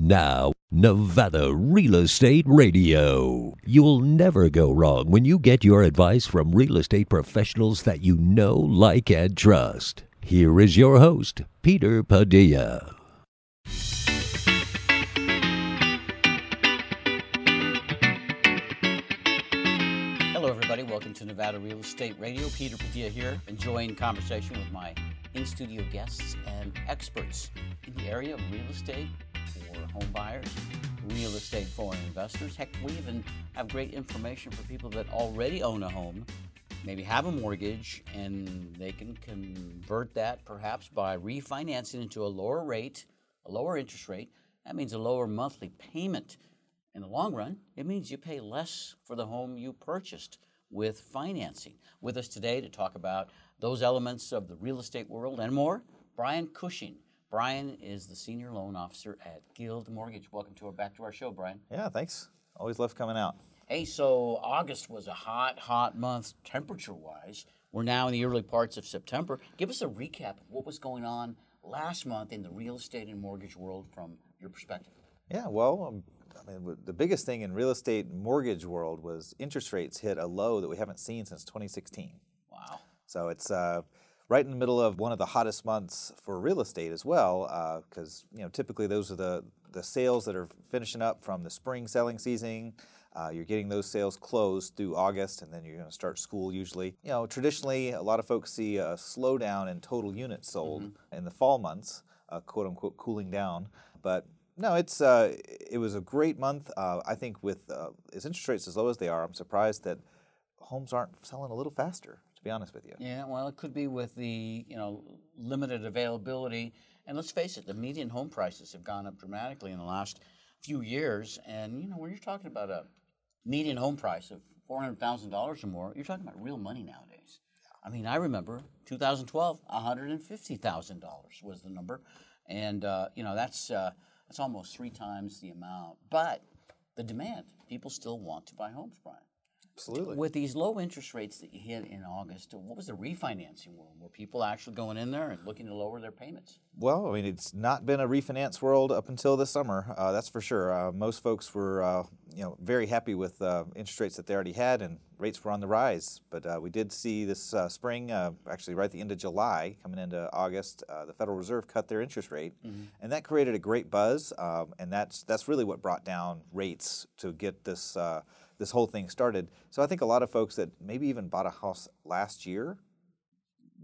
Now, Nevada Real Estate Radio. You'll never go wrong when you get your advice from real estate professionals that you know, like, and trust. Here is your host, Peter Padilla. Hello, everybody. Welcome to Nevada Real Estate Radio. Peter Padilla here, enjoying conversation with my in-studio guests and experts in the area of real estate for home buyers, real estate foreign investors. Heck, we even have great information for people that already own a home, maybe have a mortgage, and they can convert that perhaps by refinancing into a lower rate, a lower interest rate. That means a lower monthly payment. In the long run, it means you pay less for the home you purchased with financing. With us today to talk about those elements of the real estate world and more, Brian Cushing. Brian is the Senior Loan Officer at Guild Mortgage. Welcome back to our show, Brian. Yeah, thanks. Always love coming out. Hey, so August was a hot month temperature-wise. We're now in the early parts of September. Give us a recap of what was going on last month in the real estate and mortgage world from your perspective. Yeah, well, I mean, the biggest thing in real estate and mortgage world was interest rates hit a low that we haven't seen since 2016. Wow. So it's right in the middle of one of the hottest months for real estate as well, because you know, typically those are the sales that are finishing up from the spring selling season. You're getting those sales closed through August, and then you're going to start school usually. You know, traditionally, a lot of folks see a slowdown in total units sold in the fall months, quote unquote cooling down. But no, it was a great month. I think with as interest rates as low as they are, I'm surprised that homes aren't selling a little faster, to be honest with you. Yeah, well, it could be with the, you know, limited availability. And let's face it, the median home prices have gone up dramatically in the last few years. And, you know, when you're talking about a median home price of $400,000 or more, you're talking about real money nowadays. I mean, I remember 2012, $150,000 was the number. And, you know, that's almost three times the amount. But the demand, people still want to buy homes, Brian. Absolutely. With these low interest rates that you hit in August, what was the refinancing world? Were people actually going in there and looking to lower their payments? Well, I mean, it's not been a refinance world up until this summer, that's for sure. Most folks were very happy with interest rates that they already had, and rates were on the rise. But we did see this spring, actually right at the end of July, coming into August, the Federal Reserve cut their interest rate, and that created a great buzz, and that's really what brought down rates to get this this whole thing started. So I think a lot of folks that maybe even bought a house last year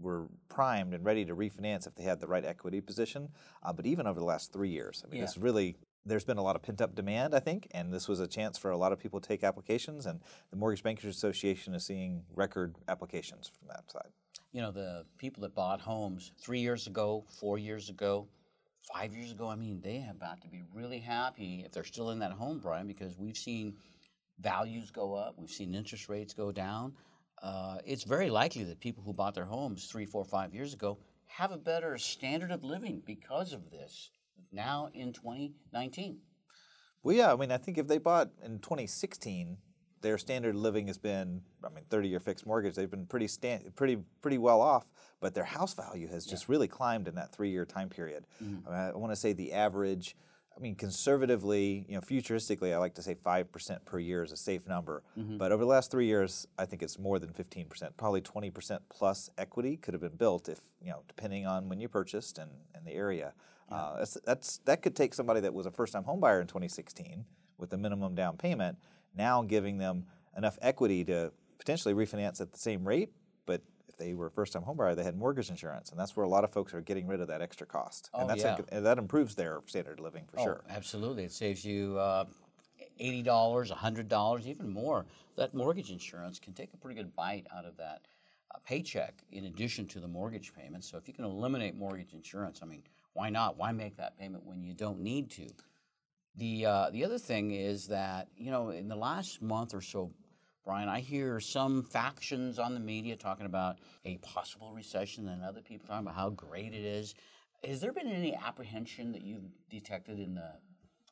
were primed and ready to refinance if they had the right equity position. But even over the last 3 years, I mean, it's really, there's been a lot of pent-up demand, I think, and this was a chance for a lot of people to take applications, and the Mortgage Bankers Association is seeing record applications from that side. You know, the people that bought homes 3 years ago, 4 years ago, 5 years ago, I mean, they are about to be really happy if they're still in that home, Brian, because we've seen values go up. We've seen interest rates go down. It's very likely that people who bought their homes 3, 4, 5 years ago have a better standard of living because of this now in 2019. Well, yeah, I mean, I think if they bought in 2016, their standard of living has been, I mean, 30-year fixed mortgage. They've been pretty well off, but their house value has just really climbed in that 3-year time period. I mean, I want to say the average, I mean, conservatively, you know, futuristically, I like to say 5% per year is a safe number. But over the last 3 years, I think it's more than 15%. Probably 20% plus equity could have been built if, you know, depending on when you purchased and the area. That could take somebody that was a first-time home buyer in 2016 with a minimum down payment, now giving them enough equity to potentially refinance at the same rate, but if they were a first-time home buyer, they had mortgage insurance, and that's where a lot of folks are getting rid of that extra cost. And that improves their standard of living for sure. Absolutely. It saves you $80, $100, even more. That mortgage insurance can take a pretty good bite out of that paycheck in addition to the mortgage payment. So if you can eliminate mortgage insurance, I mean, why not? Why make that payment when you don't need to? The other thing is that, you know, in the last month or so, Brian, I hear some factions on the media talking about a possible recession and other people talking about how great it is. Has there been any apprehension that you've detected in the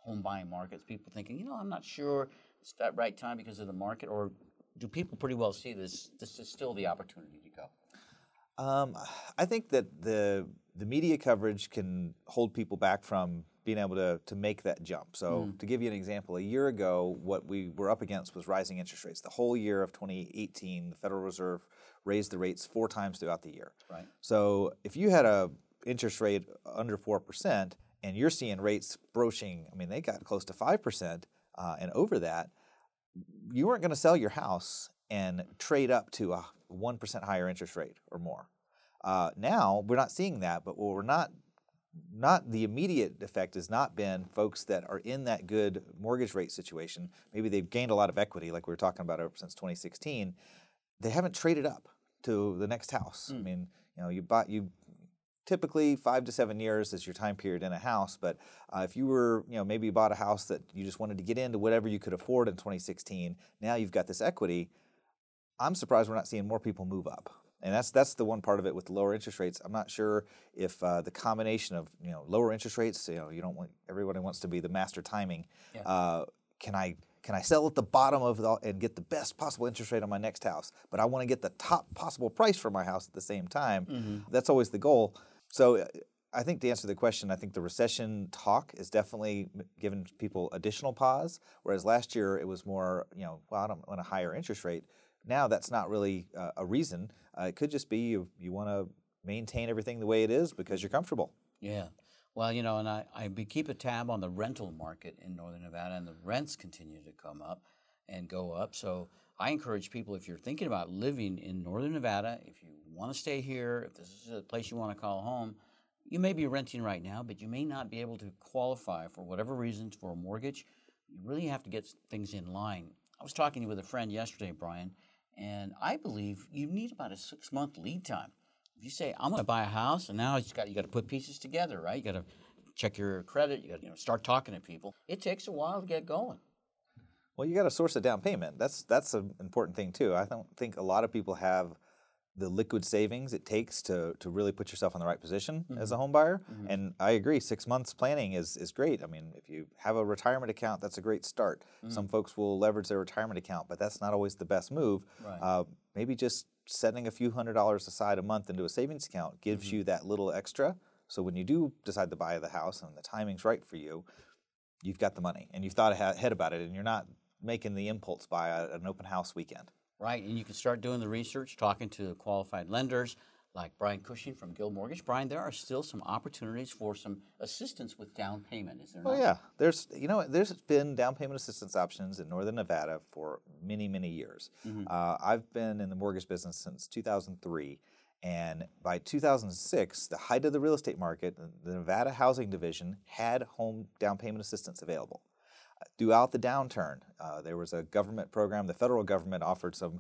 home buying markets? People thinking, you know, I'm not sure it's that right time because of the market, or do people pretty well see this is still the opportunity to go? I think that the media coverage can hold people back from being able to make that jump. So to give you an example, a year ago, what we were up against was rising interest rates. The whole year of 2018, the Federal Reserve raised the rates 4 times throughout the year. Right. So if you had a interest rate under 4%, and you're seeing rates broaching, I mean, they got close to 5% and over that, you weren't going to sell your house and trade up to a 1% higher interest rate or more. Now, we're not seeing that, but what we're not the immediate effect has not been folks that are in that good mortgage rate situation. Maybe they've gained a lot of equity, like we were talking about since 2016. They haven't traded up to the next house. I mean, you know, you typically 5 to 7 years is your time period in a house, but if you were, you know, maybe you bought a house that you just wanted to get into whatever you could afford in 2016, now you've got this equity. I'm surprised we're not seeing more people move up. And that's the one part of it with the lower interest rates. I'm not sure if the combination of, you know, lower interest rates, you know, you don't want, everybody wants to be the master timing. Yeah. Can I sell at the bottom of the, and get the best possible interest rate on my next house, but I want to get the top possible price for my house at the same time. Mm-hmm. That's always the goal. So I think to answer the question, I think the recession talk is definitely giving people additional pause, whereas last year it was more, you know, well, I don't want a higher interest rate. Now that's not really a reason. It could just be you want to maintain everything the way it is because you're comfortable. Yeah. Well, you know, and I keep a tab on the rental market in Northern Nevada, and the rents continue to come up and go up. So I encourage people, if you're thinking about living in Northern Nevada, if you want to stay here, if this is a place you want to call home, you may be renting right now, but you may not be able to qualify for whatever reasons for a mortgage. You really have to get things in line. I was talking with a friend yesterday, Brian, and I believe you need about a 6-month lead time. If you say, I'm going to buy a house, and now you got to put pieces together, right? You got to check your credit. You got to, you know, start talking to people. It takes a while to get going. Well, you got to source a down payment. That's an important thing too. I don't think a lot of people have the liquid savings it takes to really put yourself in the right position as a home buyer. Mm-hmm. And I agree, 6 months planning is great. I mean, if you have a retirement account, that's a great start. Some folks will leverage their retirement account, but that's not always the best move. Right. Maybe just setting a few $100s aside a month into a savings account gives you that little extra. So when you do decide to buy the house and the timing's right for you, you've got the money and you've thought ahead about it, and you're not making the impulse buy at an open house weekend. Right, and you can start doing the research, talking to qualified lenders like Brian Cushing from Guild Mortgage. Brian, there are still some opportunities for some assistance with down payment, is there not? Oh yeah, there's been down payment assistance options in Northern Nevada for many, many years. I've been in the mortgage business since 2003, and by 2006, the height of the real estate market, the Nevada Housing Division had home down payment assistance available. Throughout the downturn, there was a government program. The federal government offered some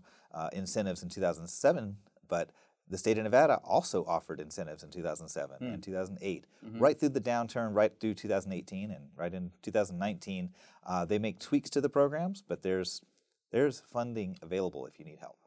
incentives in 2007, but the state of Nevada also offered incentives in 2007 and 2008. Right through the downturn, right through 2018, and right in 2019, they make tweaks to the programs, but there's funding available if you need help.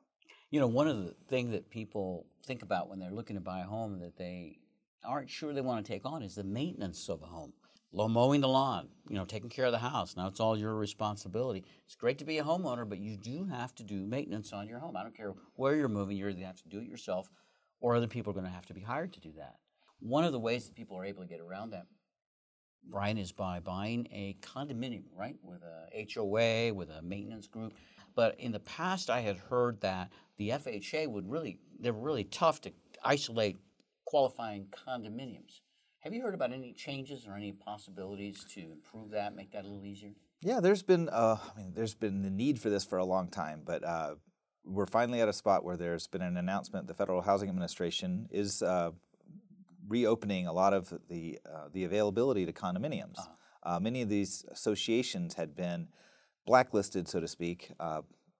You know, one of the things that people think about when they're looking to buy a home that they aren't sure they want to take on is the maintenance of a home. Mowing the lawn, you know, taking care of the house. Now it's all your responsibility. It's great to be a homeowner, but you do have to do maintenance on your home. I don't care where you're moving, you're going to have to do it yourself, or other people are going to have to be hired to do that. One of the ways that people are able to get around that, Brian, is by buying a condominium, right, with a HOA, with a maintenance group. But in the past, I had heard that the FHA they were really tough to isolate qualifying condominiums. Have you heard about any changes or any possibilities to improve that, make that a little easier? Yeah, there's been the need for this for a long time, but we're finally at a spot where there's been an announcement. The Federal Housing Administration is reopening a lot of the availability to condominiums. Many of these associations had been blacklisted, so to speak,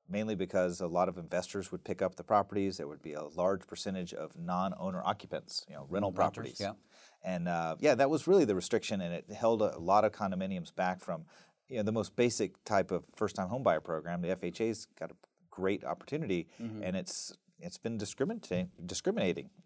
mainly because a lot of investors would pick up the properties. There would be a large percentage of non-owner occupants, you know, rental properties. Yeah. And that was really the restriction, and it held a lot of condominiums back from, you know, the most basic type of first-time homebuyer program. The FHA's got a great opportunity, and it's been discriminating.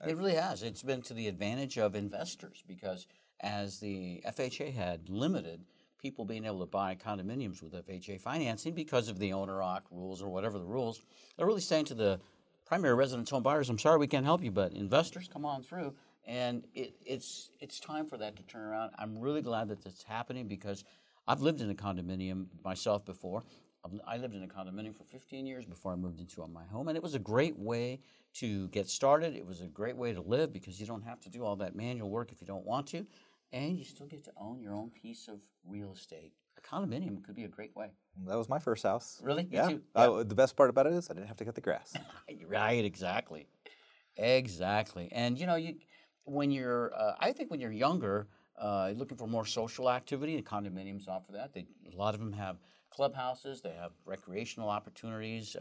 It really has. It's been to the advantage of investors, because as the FHA had limited people being able to buy condominiums with FHA financing because of the owner-occ rules or whatever the rules, they're really saying to the primary residence home buyers, I'm sorry we can't help you, but investors, come on through. And it's time for that to turn around. I'm really glad that that's happening because I've lived in a condominium myself before. I lived in a condominium for 15 years before I moved into my home, and it was a great way to get started. It was a great way to live because you don't have to do all that manual work if you don't want to, and you still get to own your own piece of real estate. A condominium could be a great way. That was my first house. Really? Yeah. Me too. Yeah. The best part about it is I didn't have to cut the grass. Right, exactly. Exactly. And, you know, I think when you're younger, looking for more social activity, the condominiums offer that. A lot of them have clubhouses, they have recreational opportunities,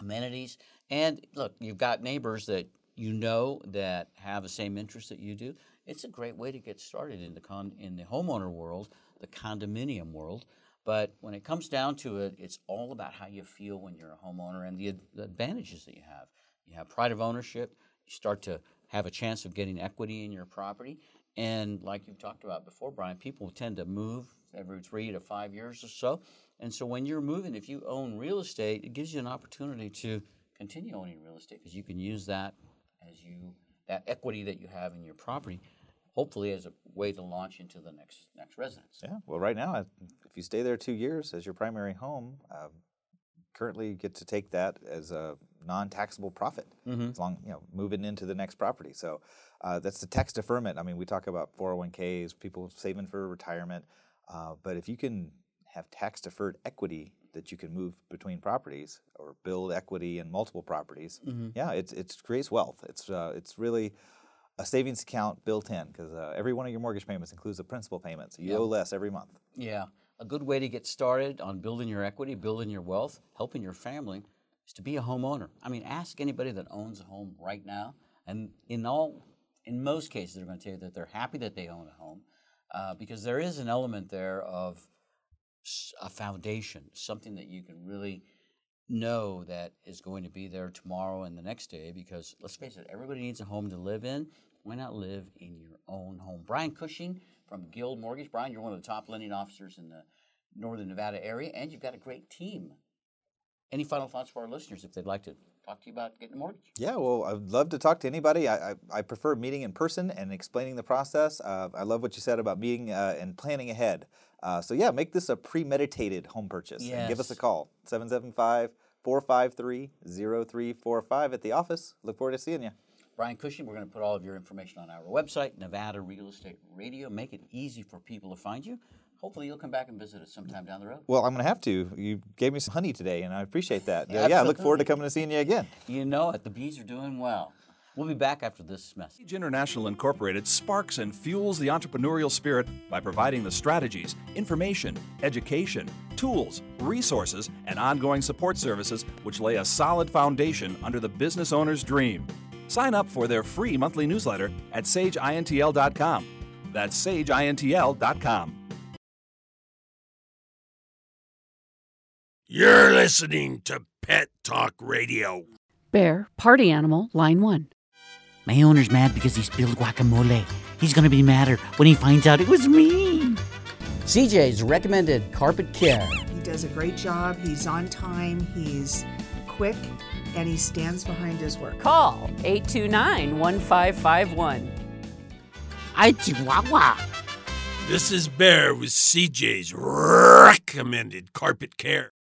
amenities. And look, you've got neighbors that you know that have the same interests that you do. It's a great way to get started in the homeowner world, the condominium world. But when it comes down to it, it's all about how you feel when you're a homeowner and the advantages that you have. You have pride of ownership. You start to have a chance of getting equity in your property. And like you've talked about before, Brian, people tend to move every 3 to 5 years or so. And so when you're moving, if you own real estate, it gives you an opportunity to continue owning real estate because you can use that that equity that you have in your property, hopefully as a way to launch into the next residence. Yeah. Well, right now, if you stay there 2 years as your primary home, currently you get to take that as a non-taxable profit, as long, moving into the next property. So that's the tax deferment. I mean, we talk about 401ks, people saving for retirement, but if you can have tax-deferred equity that you can move between properties or build equity in multiple properties, it creates wealth. It's really a savings account built in because every one of your mortgage payments includes a principal payment, so you owe less every month. Yeah. A good way to get started on building your equity, building your wealth, helping your family is to be a homeowner. I mean, ask anybody that owns a home right now, and in most cases, they're going to tell you that they're happy that they own a home because there is an element there of a foundation, something that you can really know that is going to be there tomorrow and the next day because, let's face it, everybody needs a home to live in. Why not live in your own home? Brian Cushing from Guild Mortgage. Brian, you're one of the top lending officers in the Northern Nevada area, and you've got a great team. Any final thoughts for our listeners if they'd like to talk to you about getting a mortgage? Yeah, well, I'd love to talk to anybody. I prefer meeting in person and explaining the process. I love what you said about meeting and planning ahead. Make this a premeditated home purchase. Yes. And give us a call, 775-453-0345 at the office. Look forward to seeing you. Brian Cushing, we're going to put all of your information on our website, Nevada Real Estate Radio. Make it easy for people to find you. Hopefully, you'll come back and visit us sometime down the road. Well, I'm going to have to. You gave me some honey today, and I appreciate that. Yeah, I look forward to coming and seeing you again. You know it. The bees are doing well. We'll be back after this message. Sage International Incorporated sparks and fuels the entrepreneurial spirit by providing the strategies, information, education, tools, resources, and ongoing support services which lay a solid foundation under the business owner's dream. Sign up for their free monthly newsletter at sageintl.com. That's sageintl.com. You're listening to Pet Talk Radio. Bear, party animal, line one. My owner's mad because he spilled guacamole. He's going to be madder when he finds out it was me. CJ's recommended carpet care. He does a great job. He's on time. He's quick. And he stands behind his work. Call 829-1551. Hi, Chihuahua. This is Bear with CJ's recommended carpet care.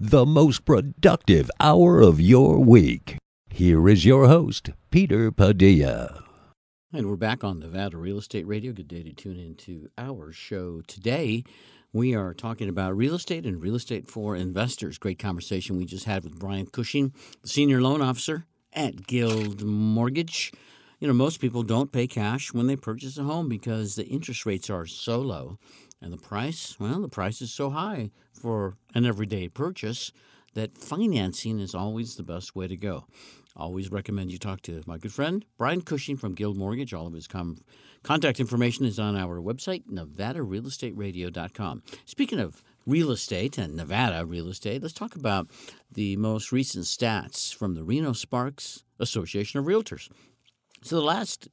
The most productive hour of your week. Here is your host, Peter Padilla. And we're back on Nevada Real Estate Radio. Good day to tune in to our show today. We are talking about real estate and real estate for investors. Great conversation we just had with Brian Cushing, the senior loan officer at Guild Mortgage. You know, most people don't pay cash when they purchase a home because the interest rates are so low and the price, well, the price is so high for an everyday purchase that financing is always the best way to go. Always recommend you talk to my good friend, Brian Cushing from Guild Mortgage. All of his contact information is on our website, nevadarealestateradio.com. Speaking of real estate and Nevada real estate, let's talk about the most recent stats from the Reno Sparks Association of Realtors. So the last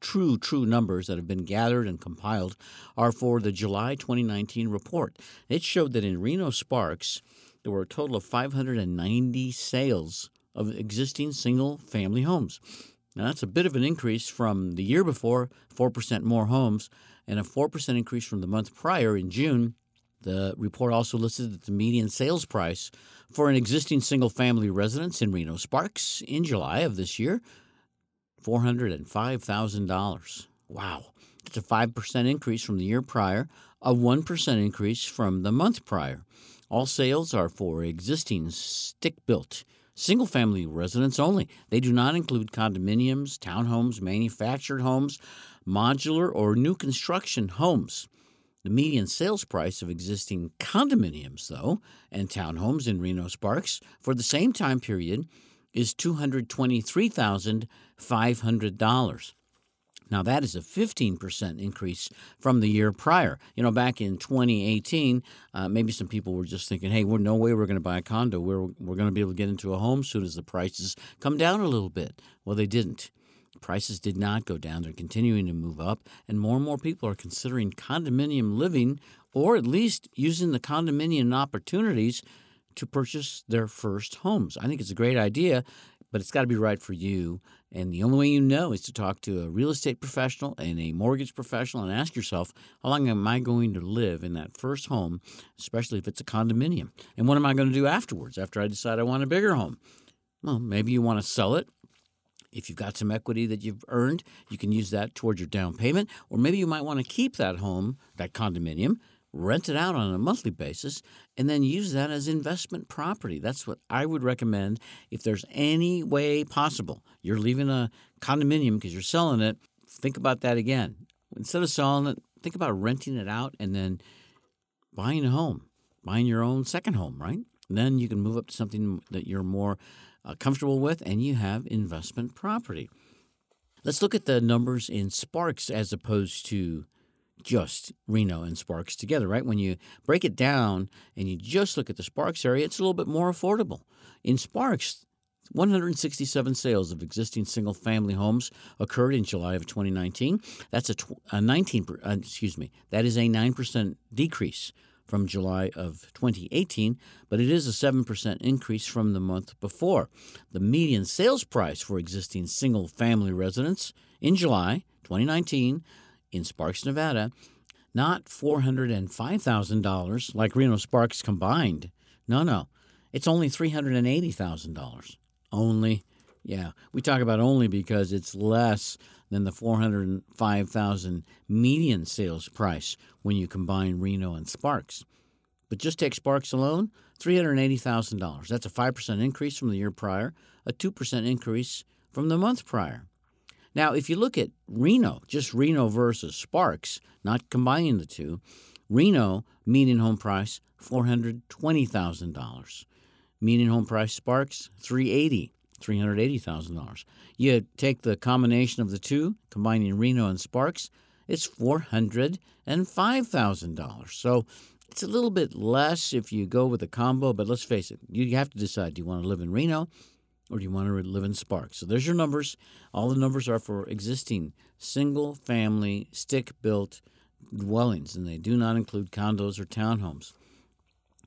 true numbers that have been gathered and compiled are for the July 2019 report. It showed that in Reno Sparks, there were a total of 590 sales of existing single-family homes. Now, that's a bit of an increase from the year before, 4% more homes, and a 4% increase from the month prior in June. The report also listed that the median sales price for an existing single-family residence in Reno Sparks in July of this year, $405,000. Wow. It's a 5% increase from the year prior, a 1% increase from the month prior. All sales are for existing stick-built single-family residents only. They do not include condominiums, townhomes, manufactured homes, modular or new construction homes. The median sales price of existing condominiums, though, and townhomes in Reno Sparks for the same time period is $223,500. Now, that is a 15% increase from the year prior. You know, back in 2018, maybe some people were just thinking, hey, we're no way we're going to buy a condo. We're going to be able to get into a home soon as the prices come down a little bit. Well, they didn't. Prices did not go down. They're continuing to move up, and more people are considering condominium living or at least using the condominium opportunities to purchase their first homes. I think it's a great idea, but it's got to be right for you. And the only way you know is to talk to a real estate professional and a mortgage professional and ask yourself, how long am I going to live in that first home, especially if it's a condominium? And what am I going to do afterwards, after I decide I want a bigger home? Well, maybe you want to sell it. If you've got some equity that you've earned, you can use that towards your down payment. Or maybe you might want to keep that home, that condominium, rent it out on a monthly basis, and then use that as investment property. That's what I would recommend if there's any way possible. You're leaving a condominium because you're selling it. Think about that again. Instead of selling it, think about renting it out and then buying a home, buying your own second home, right? And then you can move up to something that you're more comfortable with and you have investment property. Let's look at the numbers in Sparks as opposed to just Reno and Sparks together, right? When you break it down and you just look at the Sparks area, it's a little bit more affordable. In Sparks, 167 sales of existing single-family homes occurred in July of 2019. That's that is a 9% decrease from July of 2018, but it is a 7% increase from the month before. The median sales price for existing single-family residents in July 2019 in Sparks, Nevada, not $405,000 like Reno Sparks combined. No. It's only $380,000. Only. Yeah. We talk about only because it's less than the $405,000 median sales price when you combine Reno and Sparks. But just take Sparks alone, $380,000. That's a 5% increase from the year prior, a 2% increase from the month prior. Now, if you look at Reno, just Reno versus Sparks, not combining the two, Reno, median home price, $420,000. Median home price Sparks, $380,000. You take the combination of the two, combining Reno and Sparks, it's $405,000. So it's a little bit less if you go with a combo, but let's face it, you have to decide, do you want to live in Reno or do you want to live in Sparks? So there's your numbers. All the numbers are for existing single-family, stick-built dwellings, and they do not include condos or townhomes.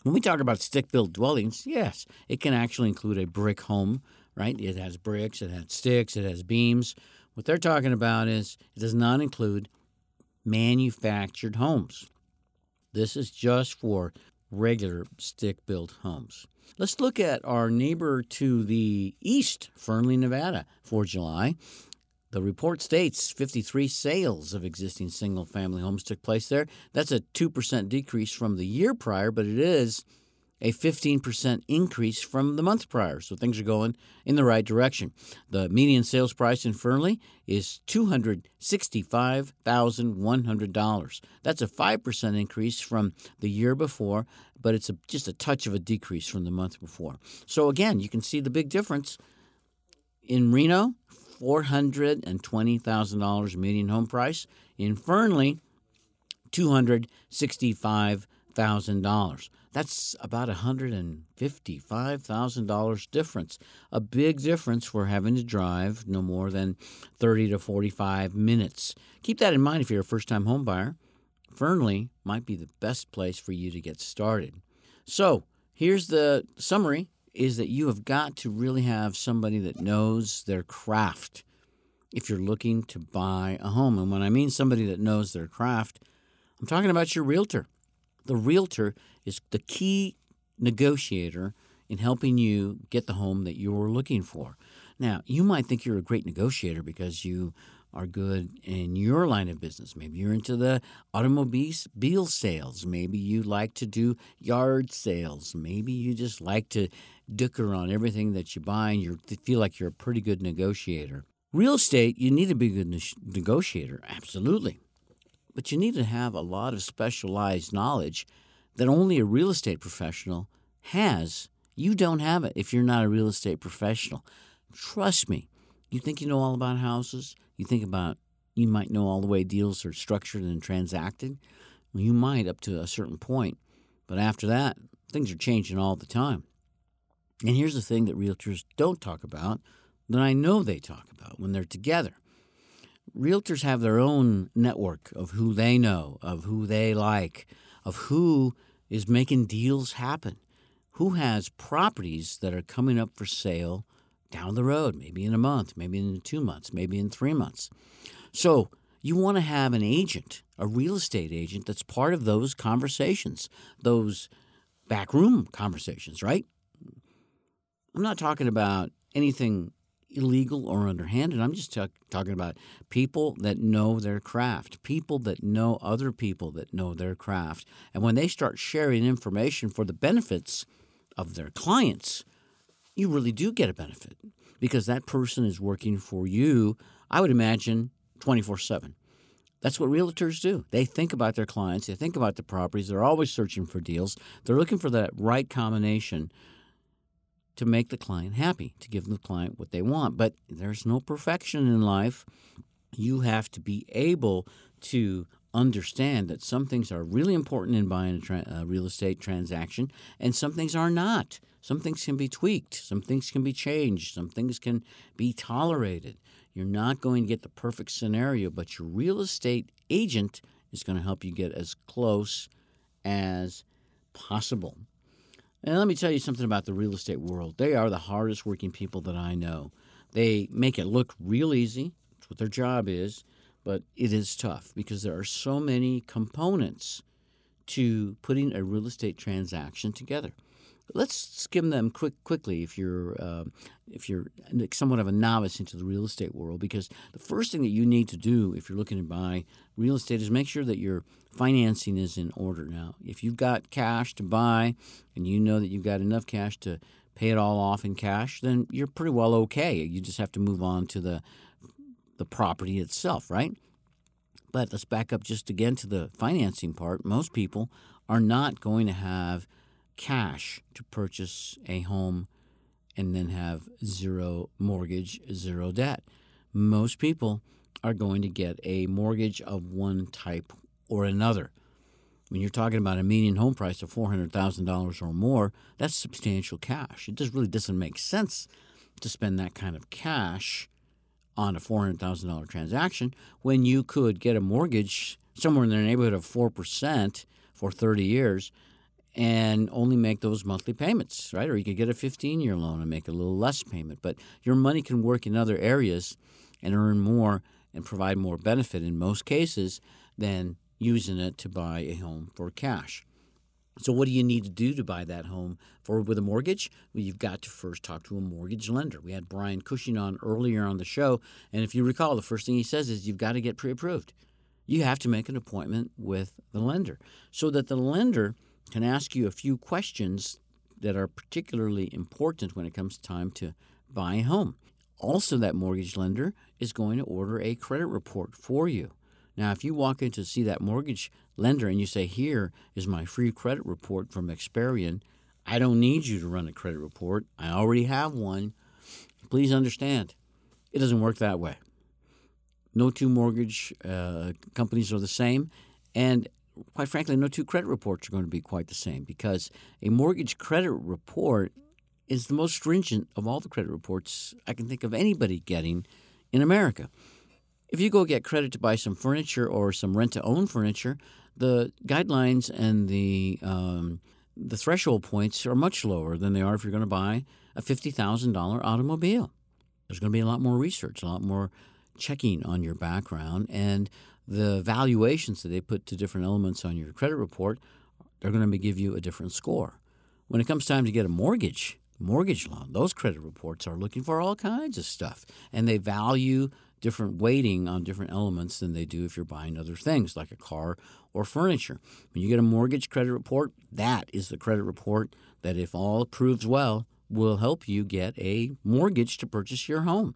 When we talk about stick-built dwellings, yes, it can actually include a brick home, right? It has bricks, it has sticks, it has beams. What they're talking about is it does not include manufactured homes. This is just for regular stick-built homes. Let's look at our neighbor to the east, Fernley, Nevada, for July. The report states 53 sales of existing single-family homes took place there. That's a 2% decrease from the year prior, but it is a 15% increase from the month prior. So things are going in the right direction. The median sales price in Fernley is $265,100. That's a 5% increase from the year before, but it's just a touch of a decrease from the month before. So again, you can see the big difference. In Reno, $420,000 median home price. In Fernley, $265,000. That's about $155,000 difference, a big difference for having to drive no more than 30 to 45 minutes. Keep that in mind if you're a first-time home buyer. Fernley might be the best place for you to get started. So here's the summary is that you have got to really have somebody that knows their craft if you're looking to buy a home. And when I mean somebody that knows their craft, I'm talking about your realtor. The realtor is the key negotiator in helping you get the home that you're looking for. Now, you might think you're a great negotiator because you are good in your line of business. Maybe you're into the automobile sales. Maybe you like to do yard sales. Maybe you just like to dicker on everything that you buy and you feel like you're a pretty good negotiator. Real estate, you need to be a good negotiator, absolutely. But you need to have a lot of specialized knowledge that only a real estate professional has. You don't have it if you're not a real estate professional. Trust me. You think you know all about houses? You might know all the way deals are structured and transacted. Well, you might up to a certain point, but after that, things are changing all the time. And here's the thing that realtors don't talk about that I know they talk about when they're together. Realtors have their own network of who they know, of who they like, of who is making deals happen, who has properties that are coming up for sale down the road, maybe in a month, maybe in 2 months, maybe in 3 months. So you want to have an agent, a real estate agent, that's part of those conversations, those backroom conversations, right? I'm not talking about anything illegal or underhanded. I'm just talking about people that know their craft, people that know other people that know their craft. And when they start sharing information for the benefits of their clients, you really do get a benefit because that person is working for you, I would imagine, 24/7. That's what realtors do. They think about their clients. They think about the properties. They're always searching for deals. They're looking for that right combination to make the client happy, to give the client what they want. But there's no perfection in life. You have to be able to understand that some things are really important in buying a real estate transaction and some things are not. Some things can be tweaked. Some things can be changed. Some things can be tolerated. You're not going to get the perfect scenario, but your real estate agent is going to help you get as close as possible. And let me tell you something about the real estate world. They are the hardest working people that I know. They make it look real easy. That's what their job is. But it is tough because there are so many components to putting a real estate transaction together. Let's skim them quickly if you're somewhat of a novice into the real estate world, because the first thing that you need to do if you're looking to buy real estate is make sure that your financing is in order. Now, if you've got cash to buy and you know that you've got enough cash to pay it all off in cash, then you're pretty well okay. You just have to move on to the property itself, right? But let's back up just again to the financing part. Most people are not going to have cash to purchase a home and then have zero mortgage, zero debt. Most people are going to get a mortgage of one type or another. When you're talking about a median home price of $400,000 or more, that's substantial cash. It just really doesn't make sense to spend that kind of cash on a $400,000 transaction when you could get a mortgage somewhere in the neighborhood of 4% for 30 years and only make those monthly payments, right? Or you could get a 15-year loan and make a little less payment. But your money can work in other areas and earn more and provide more benefit in most cases than using it to buy a home for cash. So what do you need to do to buy that home with a mortgage? Well, you've got to first talk to a mortgage lender. We had Brian Cushing on earlier on the show, and if you recall, the first thing he says is you've got to get pre-approved. You have to make an appointment with the lender so that the lender can ask you a few questions that are particularly important when it comes time to buy a home. Also, that mortgage lender is going to order a credit report for you. Now, if you walk in to see that mortgage lender and you say, "Here is my free credit report from Experian," I don't need you to run a credit report. I already have one. Please understand, it doesn't work that way. No two mortgage companies are the same, and quite frankly, no two credit reports are going to be quite the same, because a mortgage credit report is the most stringent of all the credit reports I can think of anybody getting in America. If you go get credit to buy some furniture or some rent-to-own furniture, the guidelines and the the threshold points are much lower than they are if you're going to buy a $50,000 automobile. There's going to be a lot more research, a lot more checking on your background, and the valuations that they put to different elements on your credit report, they're going to give you a different score. When it comes time to get a mortgage loan, those credit reports are looking for all kinds of stuff, and they value different weighting on different elements than they do if you're buying other things like a car or furniture. When you get a mortgage credit report, that is the credit report that, if all proves well, will help you get a mortgage to purchase your home.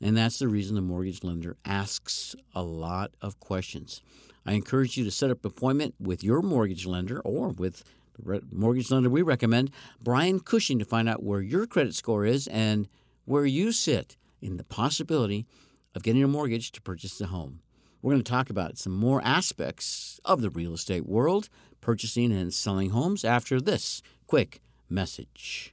And that's the reason the mortgage lender asks a lot of questions. I encourage you to set up an appointment with your mortgage lender or with the mortgage lender we recommend, Brian Cushing, to find out where your credit score is and where you sit in the possibility of getting a mortgage to purchase a home. We're going to talk about some more aspects of the real estate world, purchasing and selling homes, after this quick message.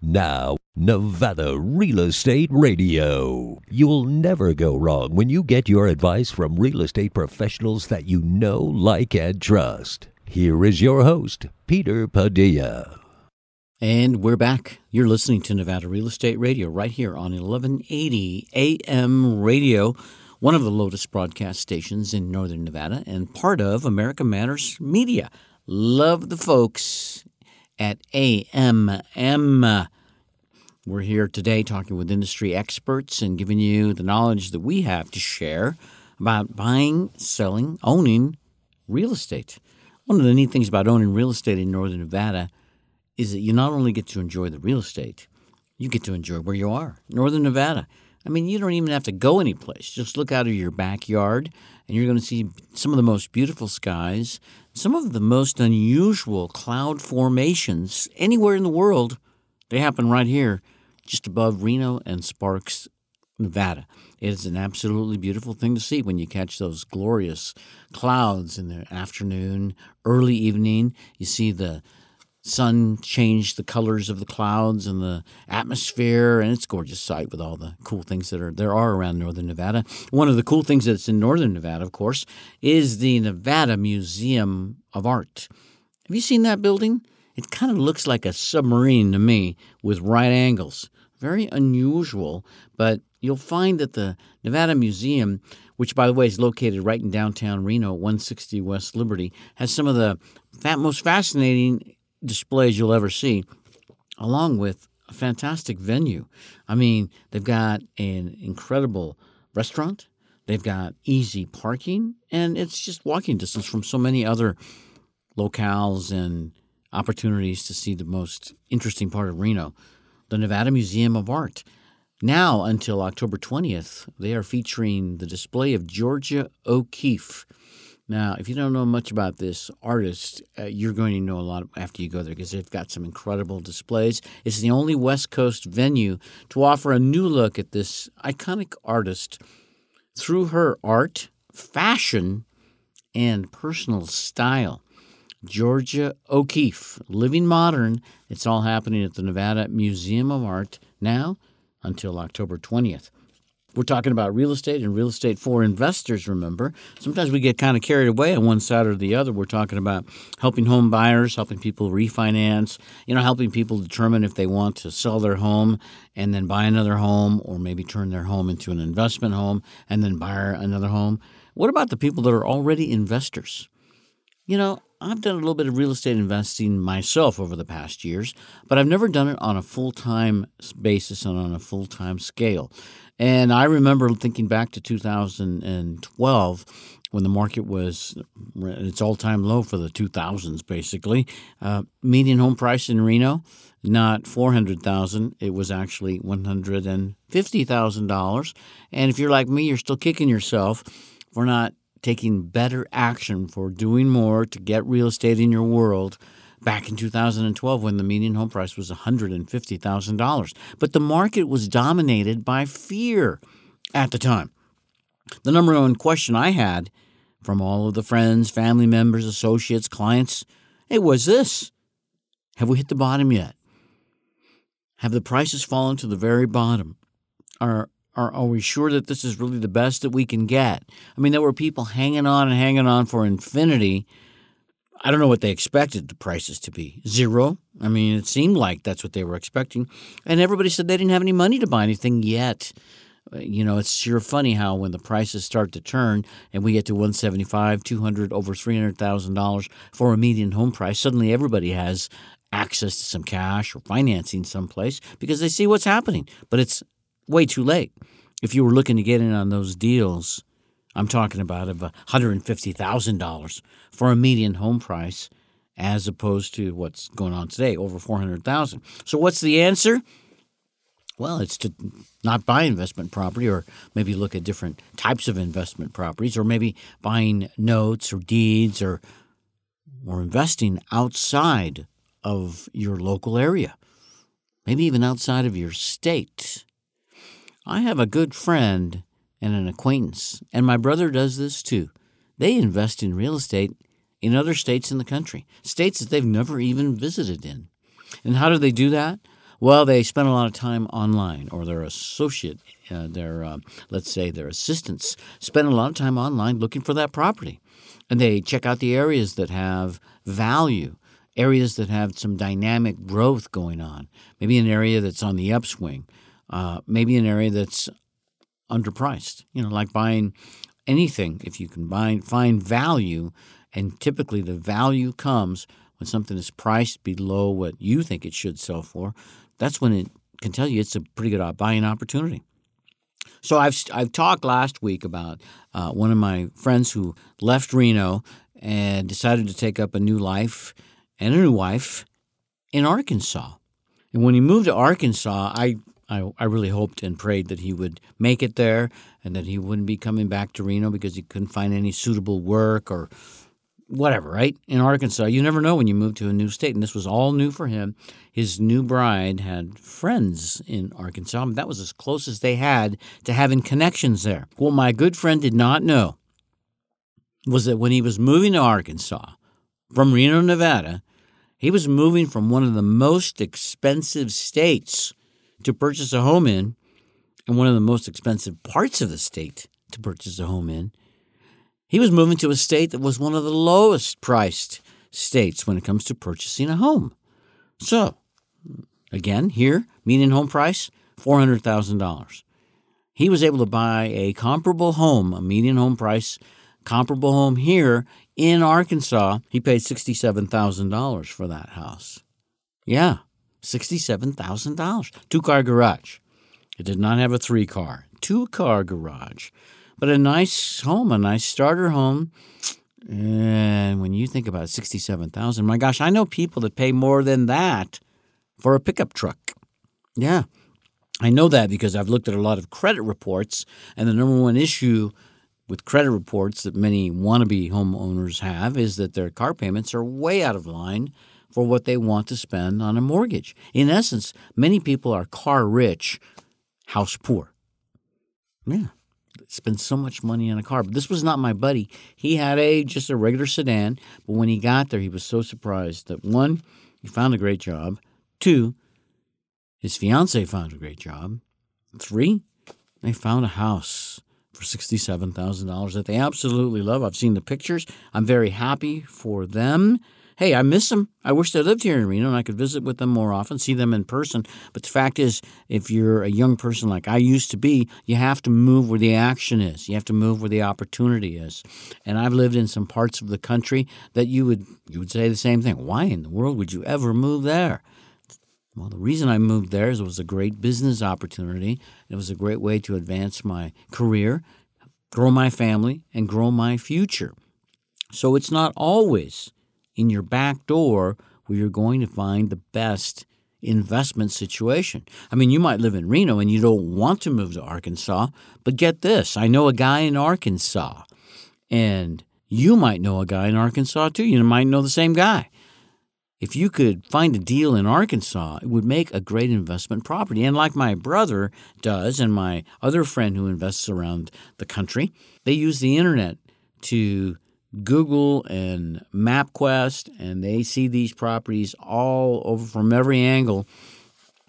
Now, Nevada Real Estate Radio. You'll never go wrong when you get your advice from real estate professionals that you know, like, and trust. Here is your host, Peter Padilla. And we're back. You're listening to Nevada Real Estate Radio right here on 1180 AM Radio, one of the Lotus broadcast stations in Northern Nevada and part of America Matters Media. Love the folks at AMM. We're here today talking with industry experts and giving you the knowledge that we have to share about buying, selling, owning real estate. One of the neat things about owning real estate in Northern Nevada is that you not only get to enjoy the real estate, you get to enjoy where you are, Northern Nevada. I mean, you don't even have to go anyplace. Just look out of your backyard, and you're going to see some of the most beautiful skies, some of the most unusual cloud formations anywhere in the world. They happen right here, just above Reno and Sparks, Nevada. It is an absolutely beautiful thing to see when you catch those glorious clouds in the afternoon, early evening. You see the sun changed the colors of the clouds and the atmosphere, and it's a gorgeous sight with all the cool things that there are around Northern Nevada. One of the cool things that's in Northern Nevada, of course, is the Nevada Museum of Art. Have you seen that building? It kind of looks like a submarine to me with right angles. Very unusual, but you'll find that the Nevada Museum, which, by the way, is located right in downtown Reno, 160 West Liberty, has some of the most fascinating displays you'll ever see, along with a fantastic venue. I mean, they've got an incredible restaurant, they've got easy parking, and it's just walking distance from so many other locales and opportunities to see the most interesting part of Reno, the Nevada Museum of Art. Now, until October 20th, they are featuring the display of Georgia O'Keeffe. Now, if you don't know much about this artist, you're going to know a lot after you go there because they've got some incredible displays. It's the only West Coast venue to offer a new look at this iconic artist through her art, fashion, and personal style. Georgia O'Keeffe, Living Modern. It's all happening at the Nevada Museum of Art now until October 20th. We're talking about real estate and real estate for investors, remember. Sometimes we get kind of carried away on one side or the other. We're talking about helping home buyers, helping people refinance, helping people determine if they want to sell their home and then buy another home, or maybe turn their home into an investment home and then buy another home. What about the people that are already investors? I've done a little bit of real estate investing myself over the past years, but I've never done it on a full-time basis and on a full-time scale. And I remember thinking back to 2012 when the market was at its all-time low for the 2000s, basically. Median home price in Reno, not $400,000. It was actually $150,000. And if you're like me, you're still kicking yourself for not taking better action, for doing more to get real estate in your world back in 2012 when the median home price was $150,000. But the market was dominated by fear at the time. The number one question I had from all of the friends, family members, associates, clients, it was this: have we hit the bottom yet? Have the prices fallen to the very bottom? Are we sure that this is really the best that we can get? I mean, there were people hanging on and hanging on for infinity. I don't know what they expected the prices to be. Zero. I mean, it seemed like that's what they were expecting. And everybody said they didn't have any money to buy anything yet. You know, it's sure funny how when the prices start to turn and we get to $175,000, $200,000, over $300,000 for a median home price, suddenly everybody has access to some cash or financing someplace because they see what's happening. But it's way too late. If you were looking to get in on those deals, I'm talking about of $150,000 for a median home price as opposed to what's going on today, over $400,000. So what's the answer? Well, it's to not buy investment property, or maybe look at different types of investment properties, or maybe buying notes or deeds, or investing outside of your local area, maybe even outside of your state. I have a good friend and an acquaintance, and my brother does this too. They invest in real estate in other states in the country, states that they've never even visited in. And how do they do that? Well, they spend a lot of time online, or their associate, let's say their assistants, spend a lot of time online looking for that property. And they check out the areas that have value, areas that have some dynamic growth going on, maybe an area that's on the upswing, maybe an area that's underpriced, you know, like buying anything. If you can find value, and typically the value comes when something is priced below what you think it should sell for. That's when it can tell you it's a pretty good buying opportunity. So I've talked last week about one of my friends who left Reno and decided to take up a new life and a new wife in Arkansas. And when he moved to Arkansas, I really hoped and prayed that he would make it there and that he wouldn't be coming back to Reno because he couldn't find any suitable work or whatever, right? In Arkansas, you never know when you move to a new state, and this was all new for him. His new bride had friends in Arkansas, and that was as close as they had to having connections there. What my good friend did not know was that when he was moving to Arkansas from Reno, Nevada, he was moving from one of the most expensive states to purchase a home in, and one of the most expensive parts of the state to purchase a home in. He was moving to a state that was one of the lowest priced states when it comes to purchasing a home. So, again, here, median home price, $400,000. He was able to buy a comparable home, a median home price comparable home here in Arkansas. He paid $67,000 for that house. Yeah, $67,000. Two-car garage. It did not have a three-car. Two-car garage. But a nice home, a nice starter home. And when you think about $67,000, my gosh, I know people that pay more than that for a pickup truck. Yeah, I know that because I've looked at a lot of credit reports, and the number one issue with credit reports that many wannabe homeowners have is that their car payments are way out of line for what they want to spend on a mortgage. In essence, many people are car rich, house poor. Yeah. Spend so much money on a car. But this was not my buddy. He had just a regular sedan. But when he got there, he was so surprised that, one, he found a great job. Two, his fiance found a great job. Three, they found a house for $67,000 that they absolutely love. I've seen the pictures. I'm very happy for them. hey, I miss them. I wish they lived here in Reno and I could visit with them more often, see them in person. But the fact is, if you're a young person like I used to be, you have to move where the action is. You have to move where the opportunity is. And I've lived in some parts of the country that you would say the same thing. Why in the world would you ever move there? Well, the reason I moved there is it was a great business opportunity. It was a great way to advance my career, grow my family, and grow my future. So it's not always in your back door where you're going to find the best investment situation. I mean, you might live in Reno and you don't want to move to Arkansas, but get this. I know a guy in Arkansas, and you might know a guy in Arkansas too. You might know the same guy. If you could find a deal in Arkansas, it would make a great investment property. And like my brother does and my other friend who invests around the country, they use the internet to Google and MapQuest, and they see these properties all over from every angle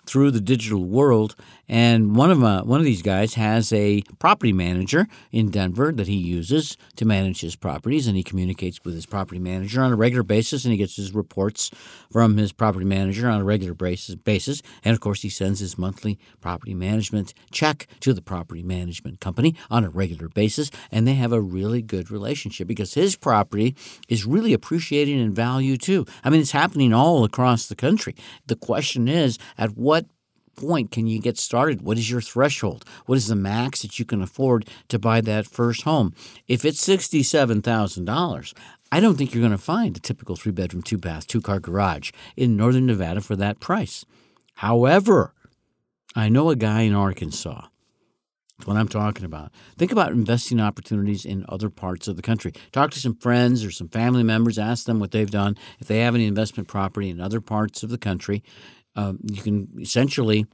through the digital world. And one of these guys has a property manager in Denver that he uses to manage his properties, and he communicates with his property manager on a regular basis, and he gets his reports from his property manager on a regular basis. And, of course, he sends his monthly property management check to the property management company on a regular basis, and they have a really good relationship because his property is really appreciating in value, too. I mean, it's happening all across the country. The question is, at what point can you get started? What is your threshold? What is the max that you can afford to buy that first home? If it's $67,000, I don't think you're going to find a typical three-bedroom, two-bath, two-car garage in northern Nevada for that price. However, I know a guy in Arkansas. That's what I'm talking about. Think about investing opportunities in other parts of the country. Talk to some friends or some family members. Ask them what they've done. If they have any investment property in other parts of the country, you can essentially,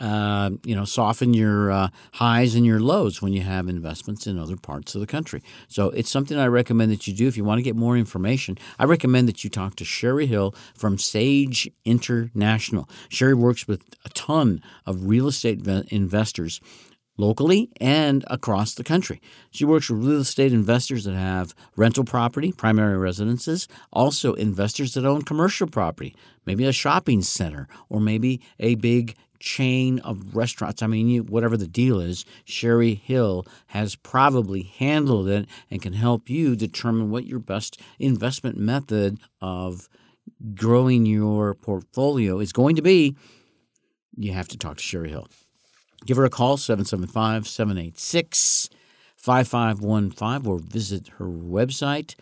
soften your highs and your lows when you have investments in other parts of the country. So it's something I recommend that you do if you want to get more information. I recommend that you talk to Sherry Hill from Sage International. Sherry works with a ton of real estate investors locally and across the country. She works with real estate investors that have rental property, primary residences, also investors that own commercial property, maybe a shopping center or maybe a big chain of restaurants. I mean, whatever the deal is, Sherry Hill has probably handled it and can help you determine what your best investment method of growing your portfolio is going to be. You have to talk to Sherry Hill. Give her a call, 775-786-5515, or visit her website,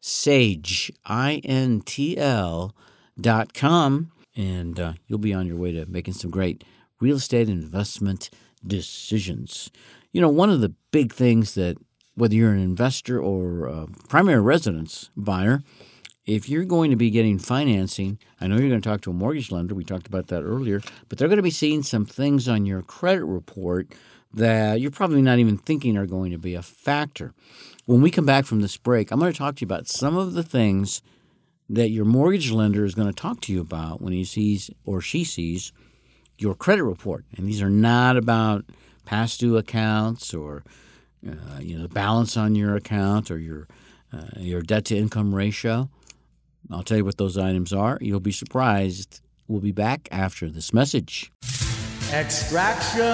sageintl.com, and you'll be on your way to making some great real estate investment decisions. You know, one of the big things that, whether you're an investor or a primary residence buyer, if you're going to be getting financing, I know you're going to talk to a mortgage lender. We talked about that earlier. But they're going to be seeing some things on your credit report that you're probably not even thinking are going to be a factor. When we come back from this break, I'm going to talk to you about some of the things that your mortgage lender is going to talk to you about when he sees or she sees your credit report. And these are not about past due accounts or the balance on your account or your debt-to-income ratio. I'll tell you what those items are. You'll be surprised. We'll be back after this message. Extraction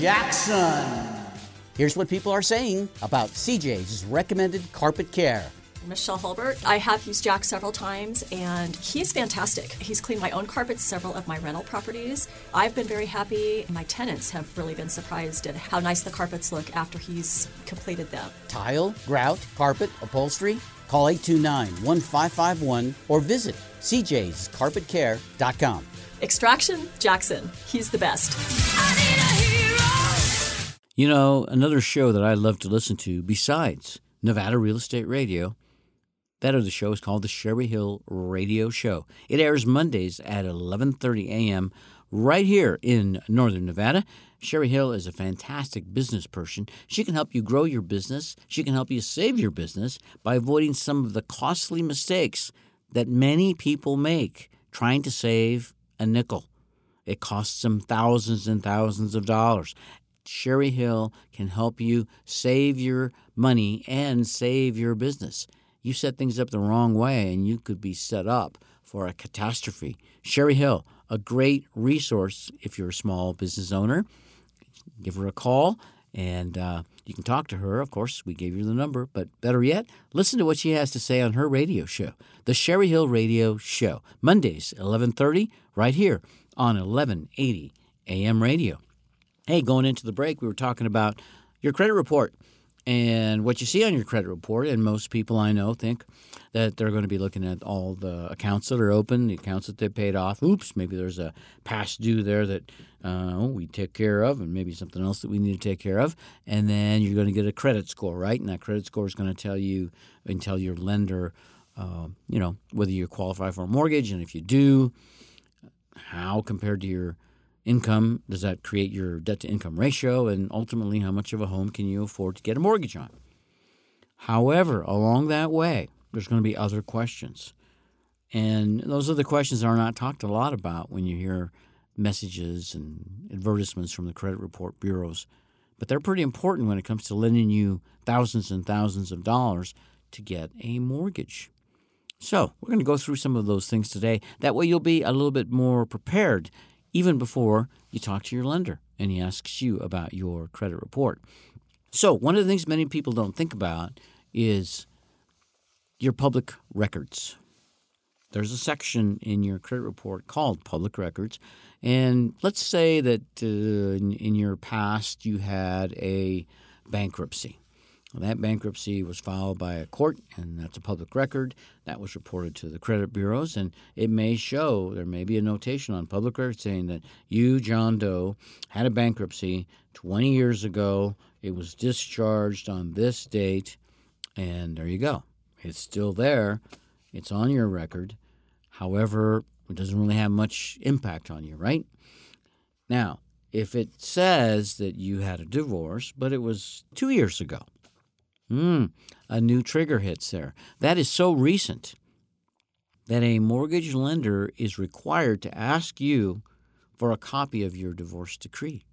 Jackson. Here's what people are saying about CJ's recommended carpet care. Michelle Hulbert. I have used Jack several times, and he's fantastic. He's cleaned my own carpets, several of my rental properties. I've been very happy. My tenants have really been surprised at how nice the carpets look after he's completed them. Tile, grout, carpet, upholstery. Call 829-1551 or visit cjscarpetcare.com. Extraction Jackson. He's the best. I need a hero. You know, another show that I love to listen to besides Nevada Real Estate Radio, that other show is called the Sherry Hill Radio Show. It airs Mondays at 11:30 a.m. right here in northern Nevada. Sherry Hill is a fantastic business person. She can help you grow your business. She can help you save your business by avoiding some of the costly mistakes that many people make trying to save a nickel. It costs them thousands and thousands of dollars. Sherry Hill can help you save your money and save your business. you set things up the wrong way and you could be set up for a catastrophe. Sherry Hill, a great resource if you're a small business owner. Give her a call, and you can talk to her. Of course, we gave you the number, but better yet, listen to what she has to say on her radio show, the Sherry Hill Radio Show, Mondays, 11:30, right here on 1180 AM radio. Hey, going into the break, we were talking about your credit report and what you see on your credit report. And most people I know think that they're going to be looking at all the accounts that are open, the accounts that they paid off. Oops, maybe there's a past due there that we take care of, and maybe something else that we need to take care of. And then you're going to get a credit score, right? And that credit score is going to tell you and tell your lender, whether you qualify for a mortgage, and if you do, how compared to your income, does that create your debt-to-income ratio, and ultimately how much of a home can you afford to get a mortgage on. However, along that way, there's going to be other questions. And those are the questions that are not talked a lot about when you hear messages and advertisements from the credit report bureaus. But they're pretty important when it comes to lending you thousands and thousands of dollars to get a mortgage. So we're going to go through some of those things today. That way you'll be a little bit more prepared even before you talk to your lender and he asks you about your credit report. So one of the things many people don't think about is your public records. There's a section in your credit report called public records. And let's say that in your past you had a bankruptcy. Well, that bankruptcy was filed by a court, and that's a public record. That was reported to the credit bureaus, and it may show, there may be a notation on public record saying that you, John Doe, had a bankruptcy 20 years ago. It was discharged on this date, and there you go. It's still there. It's on your record. However, it doesn't really have much impact on you, right? Now, if it says that you had a divorce, but it was 2 years ago, a new trigger hits there. That is so recent that a mortgage lender is required to ask you for a copy of your divorce decree.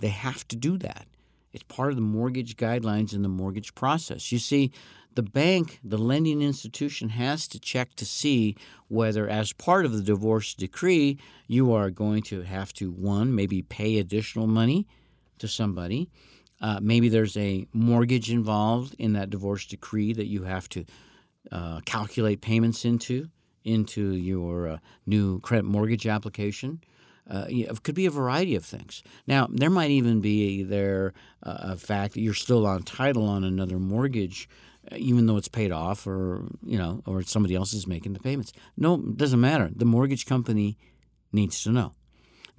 They have to do that. It's part of the mortgage guidelines and the mortgage process. You see, the bank, the lending institution, has to check to see whether, as part of the divorce decree, you are going to have to, one, maybe pay additional money to somebody. Maybe there's a mortgage involved in that divorce decree that you have to calculate payments into your new credit mortgage application. It could be a variety of things. Now, there might even be a fact that you're still on title on another mortgage, even though it's paid off, or somebody else is making the payments. No, it doesn't matter. The mortgage company needs to know.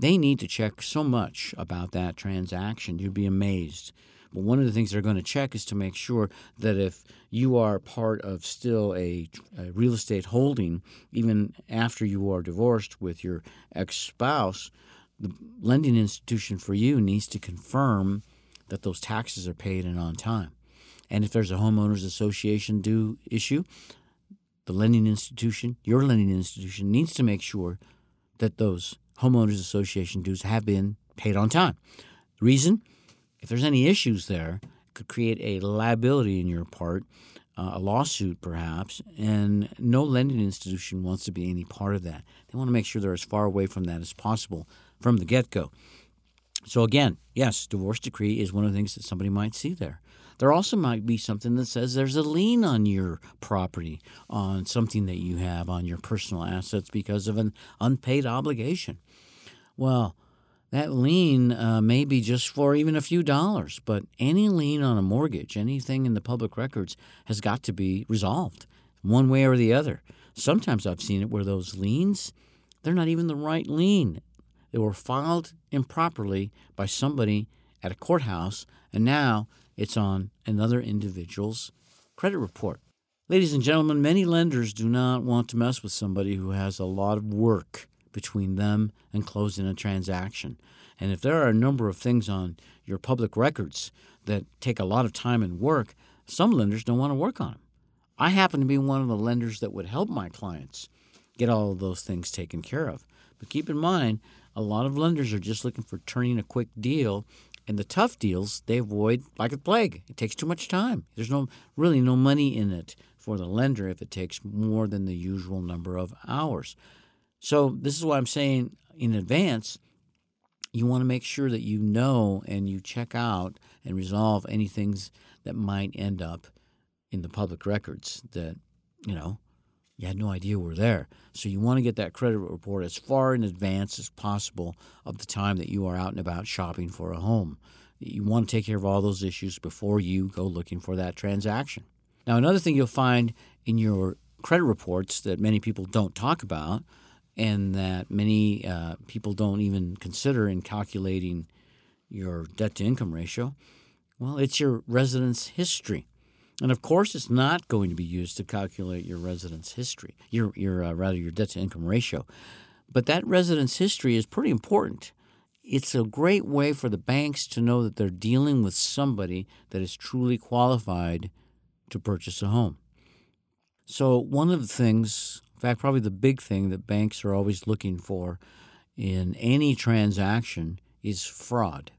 They need to check so much about that transaction. You'd be amazed. But one of the things they're going to check is to make sure that if you are part of still a real estate holding, even after you are divorced with your ex-spouse, the lending institution for you needs to confirm that those taxes are paid and on time. And if there's a homeowners association due issue, the lending institution, your lending institution, needs to make sure that those homeowners association dues have been paid on time. The reason, if there's any issues there, it could create a liability in your part, a lawsuit perhaps, and no lending institution wants to be any part of that. They want to make sure they're as far away from that as possible from the get-go. So again, yes, divorce decree is one of the things that somebody might see there. There also might be something that says there's a lien on your property, on something that you have on your personal assets because of an unpaid obligation. Well, that lien may be just for even a few dollars, but any lien on a mortgage, anything in the public records, has got to be resolved one way or the other. Sometimes I've seen it where those liens, they're not even the right lien. They were filed improperly by somebody at a courthouse, and now it's on another individual's credit report. Ladies and gentlemen, many lenders do not want to mess with somebody who has a lot of work between them and closing a transaction. And if there are a number of things on your public records that take a lot of time and work, some lenders don't want to work on them. I happen to be one of the lenders that would help my clients get all of those things taken care of. But keep in mind, a lot of lenders are just looking for turning a quick deal. And the tough deals, they avoid like a plague. It takes too much time. There's no money in it for the lender if it takes more than the usual number of hours. So this is why I'm saying in advance, you want to make sure that you know and you check out and resolve any things that might end up in the public records that, you know, you had no idea were there. So you want to get that credit report as far in advance as possible of the time that you are out and about shopping for a home. You want to take care of all those issues before you go looking for that transaction. Now, another thing you'll find in your credit reports that many people don't talk about and that many people don't even consider in calculating your debt-to-income ratio, well, it's your residence history. And, of course, it's not going to be used to calculate your residence history, your debt-to-income ratio. But that residence history is pretty important. It's a great way for the banks to know that they're dealing with somebody that is truly qualified to purchase a home. So one of the things, in fact, probably the big thing that banks are always looking for in any transaction is fraud,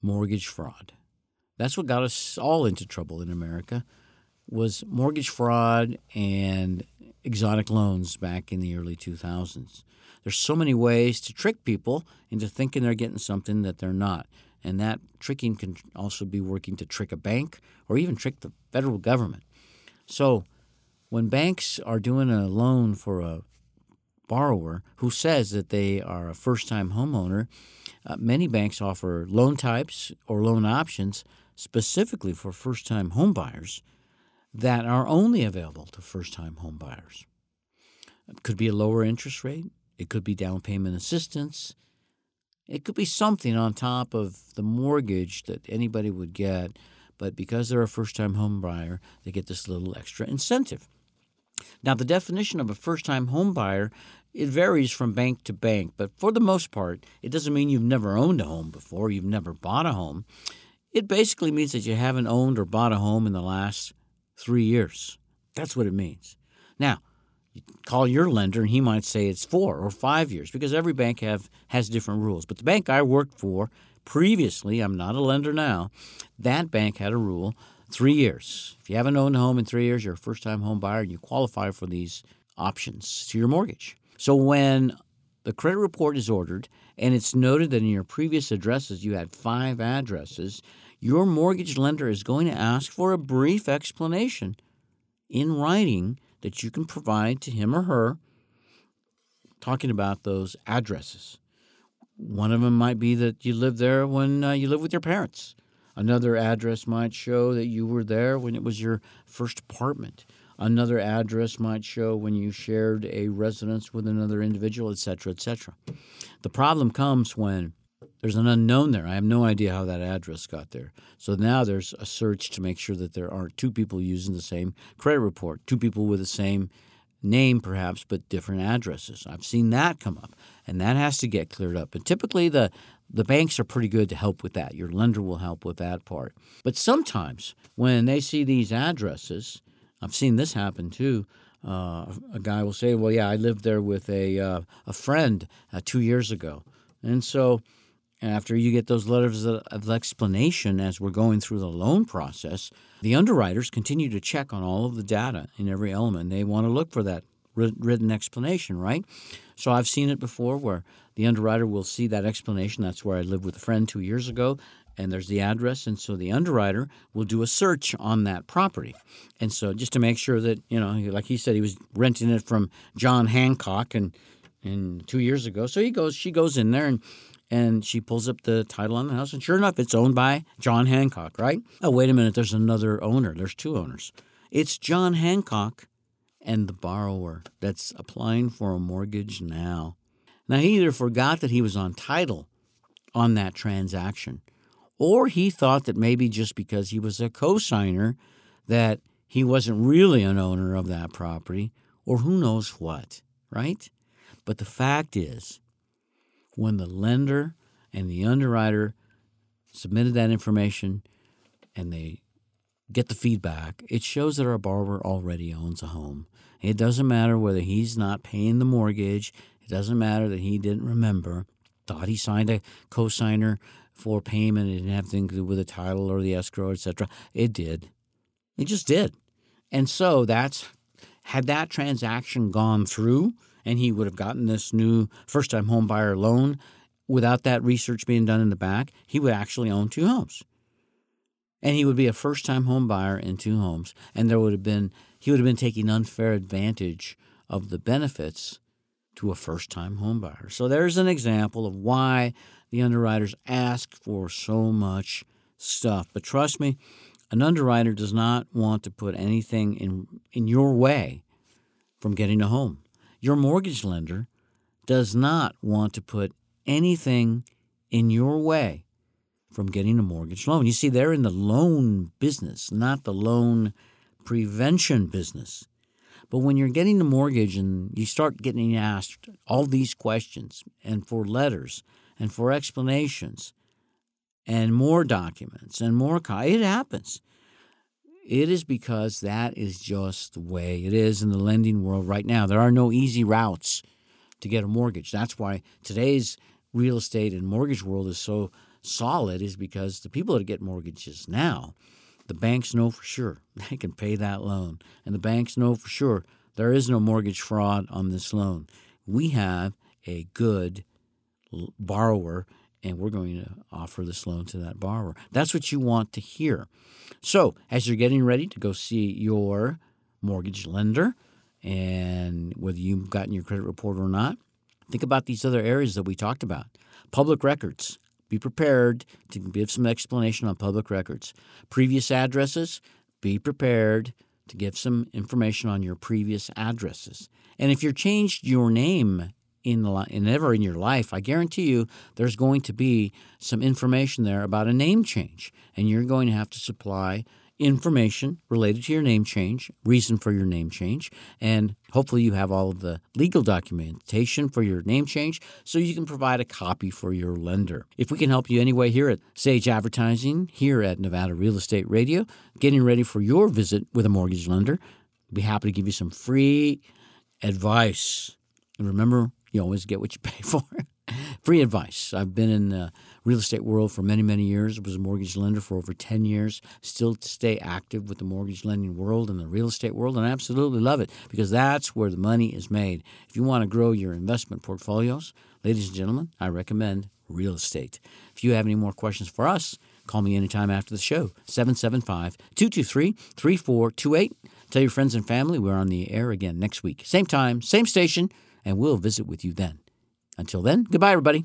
mortgage fraud. That's what got us all into trouble in America, was mortgage fraud and exotic loans back in the early 2000s. There's so many ways to trick people into thinking they're getting something that they're not. And that tricking can also be working to trick a bank or even trick the federal government. So when banks are doing a loan for a borrower who says that they are a first-time homeowner, many banks offer loan types or loan options specifically for first-time homebuyers that are only available to first-time homebuyers. It could be a lower interest rate. It could be down payment assistance. It could be something on top of the mortgage that anybody would get, but because they're a first-time homebuyer, they get this little extra incentive. Now, the definition of a first-time homebuyer, it varies from bank to bank, but for the most part, it doesn't mean you've never owned a home before, you've never bought a home. It basically means that you haven't owned or bought a home in the last 3 years. That's what it means. Now, you call your lender, and he might say it's 4 or 5 years because every bank has different rules. But the bank I worked for previously, I'm not a lender now, that bank had a rule, 3 years. If you haven't owned a home in 3 years, you're a first-time home buyer, and you qualify for these options to your mortgage. So when the credit report is ordered and it's noted that in your previous addresses you had 5 addresses, your mortgage lender is going to ask for a brief explanation in writing that you can provide to him or her talking about those addresses. One of them might be that you lived there when you lived with your parents. Another address might show that you were there when it was your first apartment. Another address might show when you shared a residence with another individual, et cetera, et cetera. The problem comes when there's an unknown there. I have no idea how that address got there. So now there's a search to make sure that there aren't 2 people using the same credit report, 2 people with the same name perhaps, but different addresses. I've seen that come up, and that has to get cleared up. And typically the banks are pretty good to help with that. Your lender will help with that part. But sometimes when they see these addresses, I've seen this happen too. A guy will say, well, yeah, I lived there with a friend 2 years ago. And so after you get those letters of explanation as we're going through the loan process, the underwriters continue to check on all of the data in every element. They want to look for that written explanation, right? So I've seen it before where the underwriter will see that explanation. That's where I lived with a friend 2 years ago, and there's the address. And so the underwriter will do a search on that property. And so just to make sure that, you know, like he said, he was renting it from John Hancock and 2 years ago. So she goes in there and she pulls up the title on the house, and sure enough, it's owned by John Hancock, right? Oh, wait a minute, there's another owner. There's 2 owners. It's John Hancock and the borrower that's applying for a mortgage now. Now, he either forgot that he was on title on that transaction, or he thought that maybe just because he was a co-signer that he wasn't really an owner of that property, or who knows what, right? But the fact is, when the lender and the underwriter submitted that information and they get the feedback, it shows that our borrower already owns a home. It doesn't matter whether he's not paying the mortgage. It doesn't matter that he didn't remember, thought he signed a cosigner for payment. It didn't have anything to do with the title or the escrow, etc. It did. It just did. And so that's, had that transaction gone through and he would have gotten this new first-time home buyer loan without that research being done in the back, he would actually own two homes. And he would be a first-time home buyer in two homes. And there would have been, he would have been taking unfair advantage of the benefits to a first-time home buyer. So there's an example of why the underwriters ask for so much stuff. But trust me, an underwriter does not want to put anything in your way from getting a home. Your mortgage lender does not want to put anything in your way from getting a mortgage loan. You see, they're in the loan business, not the loan prevention business. But when you're getting the mortgage and you start getting asked all these questions and for letters and for explanations and more documents and more, it happens. It is because that is just the way it is in the lending world right now. There are no easy routes to get a mortgage. That's why today's real estate and mortgage world is so solid, is because the people that get mortgages now, the banks know for sure they can pay that loan. And the banks know for sure there is no mortgage fraud on this loan. We have a good borrower, and we're going to offer this loan to that borrower. That's what you want to hear. So as you're getting ready to go see your mortgage lender, and whether you've gotten your credit report or not, think about these other areas that we talked about. Public records. Be prepared to give some explanation on public records. Previous addresses, be prepared to give some information on your previous addresses. And if you've changed your name ever in your life, I guarantee you there's going to be some information there about a name change. And you're going to have to supply information related to your name change, reason for your name change, and hopefully you have all of the legal documentation for your name change so you can provide a copy for your lender. If we can help you anyway here at Sage Advertising, here at Nevada Real Estate Radio, getting ready for your visit with a mortgage lender, we'll be happy to give you some free advice. And remember, you always get what you pay for. Free advice. I've been in the real estate world for many, many years. I was a mortgage lender for over 10 years. Still to stay active with the mortgage lending world and the real estate world, and I absolutely love it because that's where the money is made. If you want to grow your investment portfolios, ladies and gentlemen, I recommend real estate. If you have any more questions for us, call me anytime after the show, 775-223-3428. Tell your friends and family we're on the air again next week. Same time, same station, and we'll visit with you then. Until then, goodbye, everybody.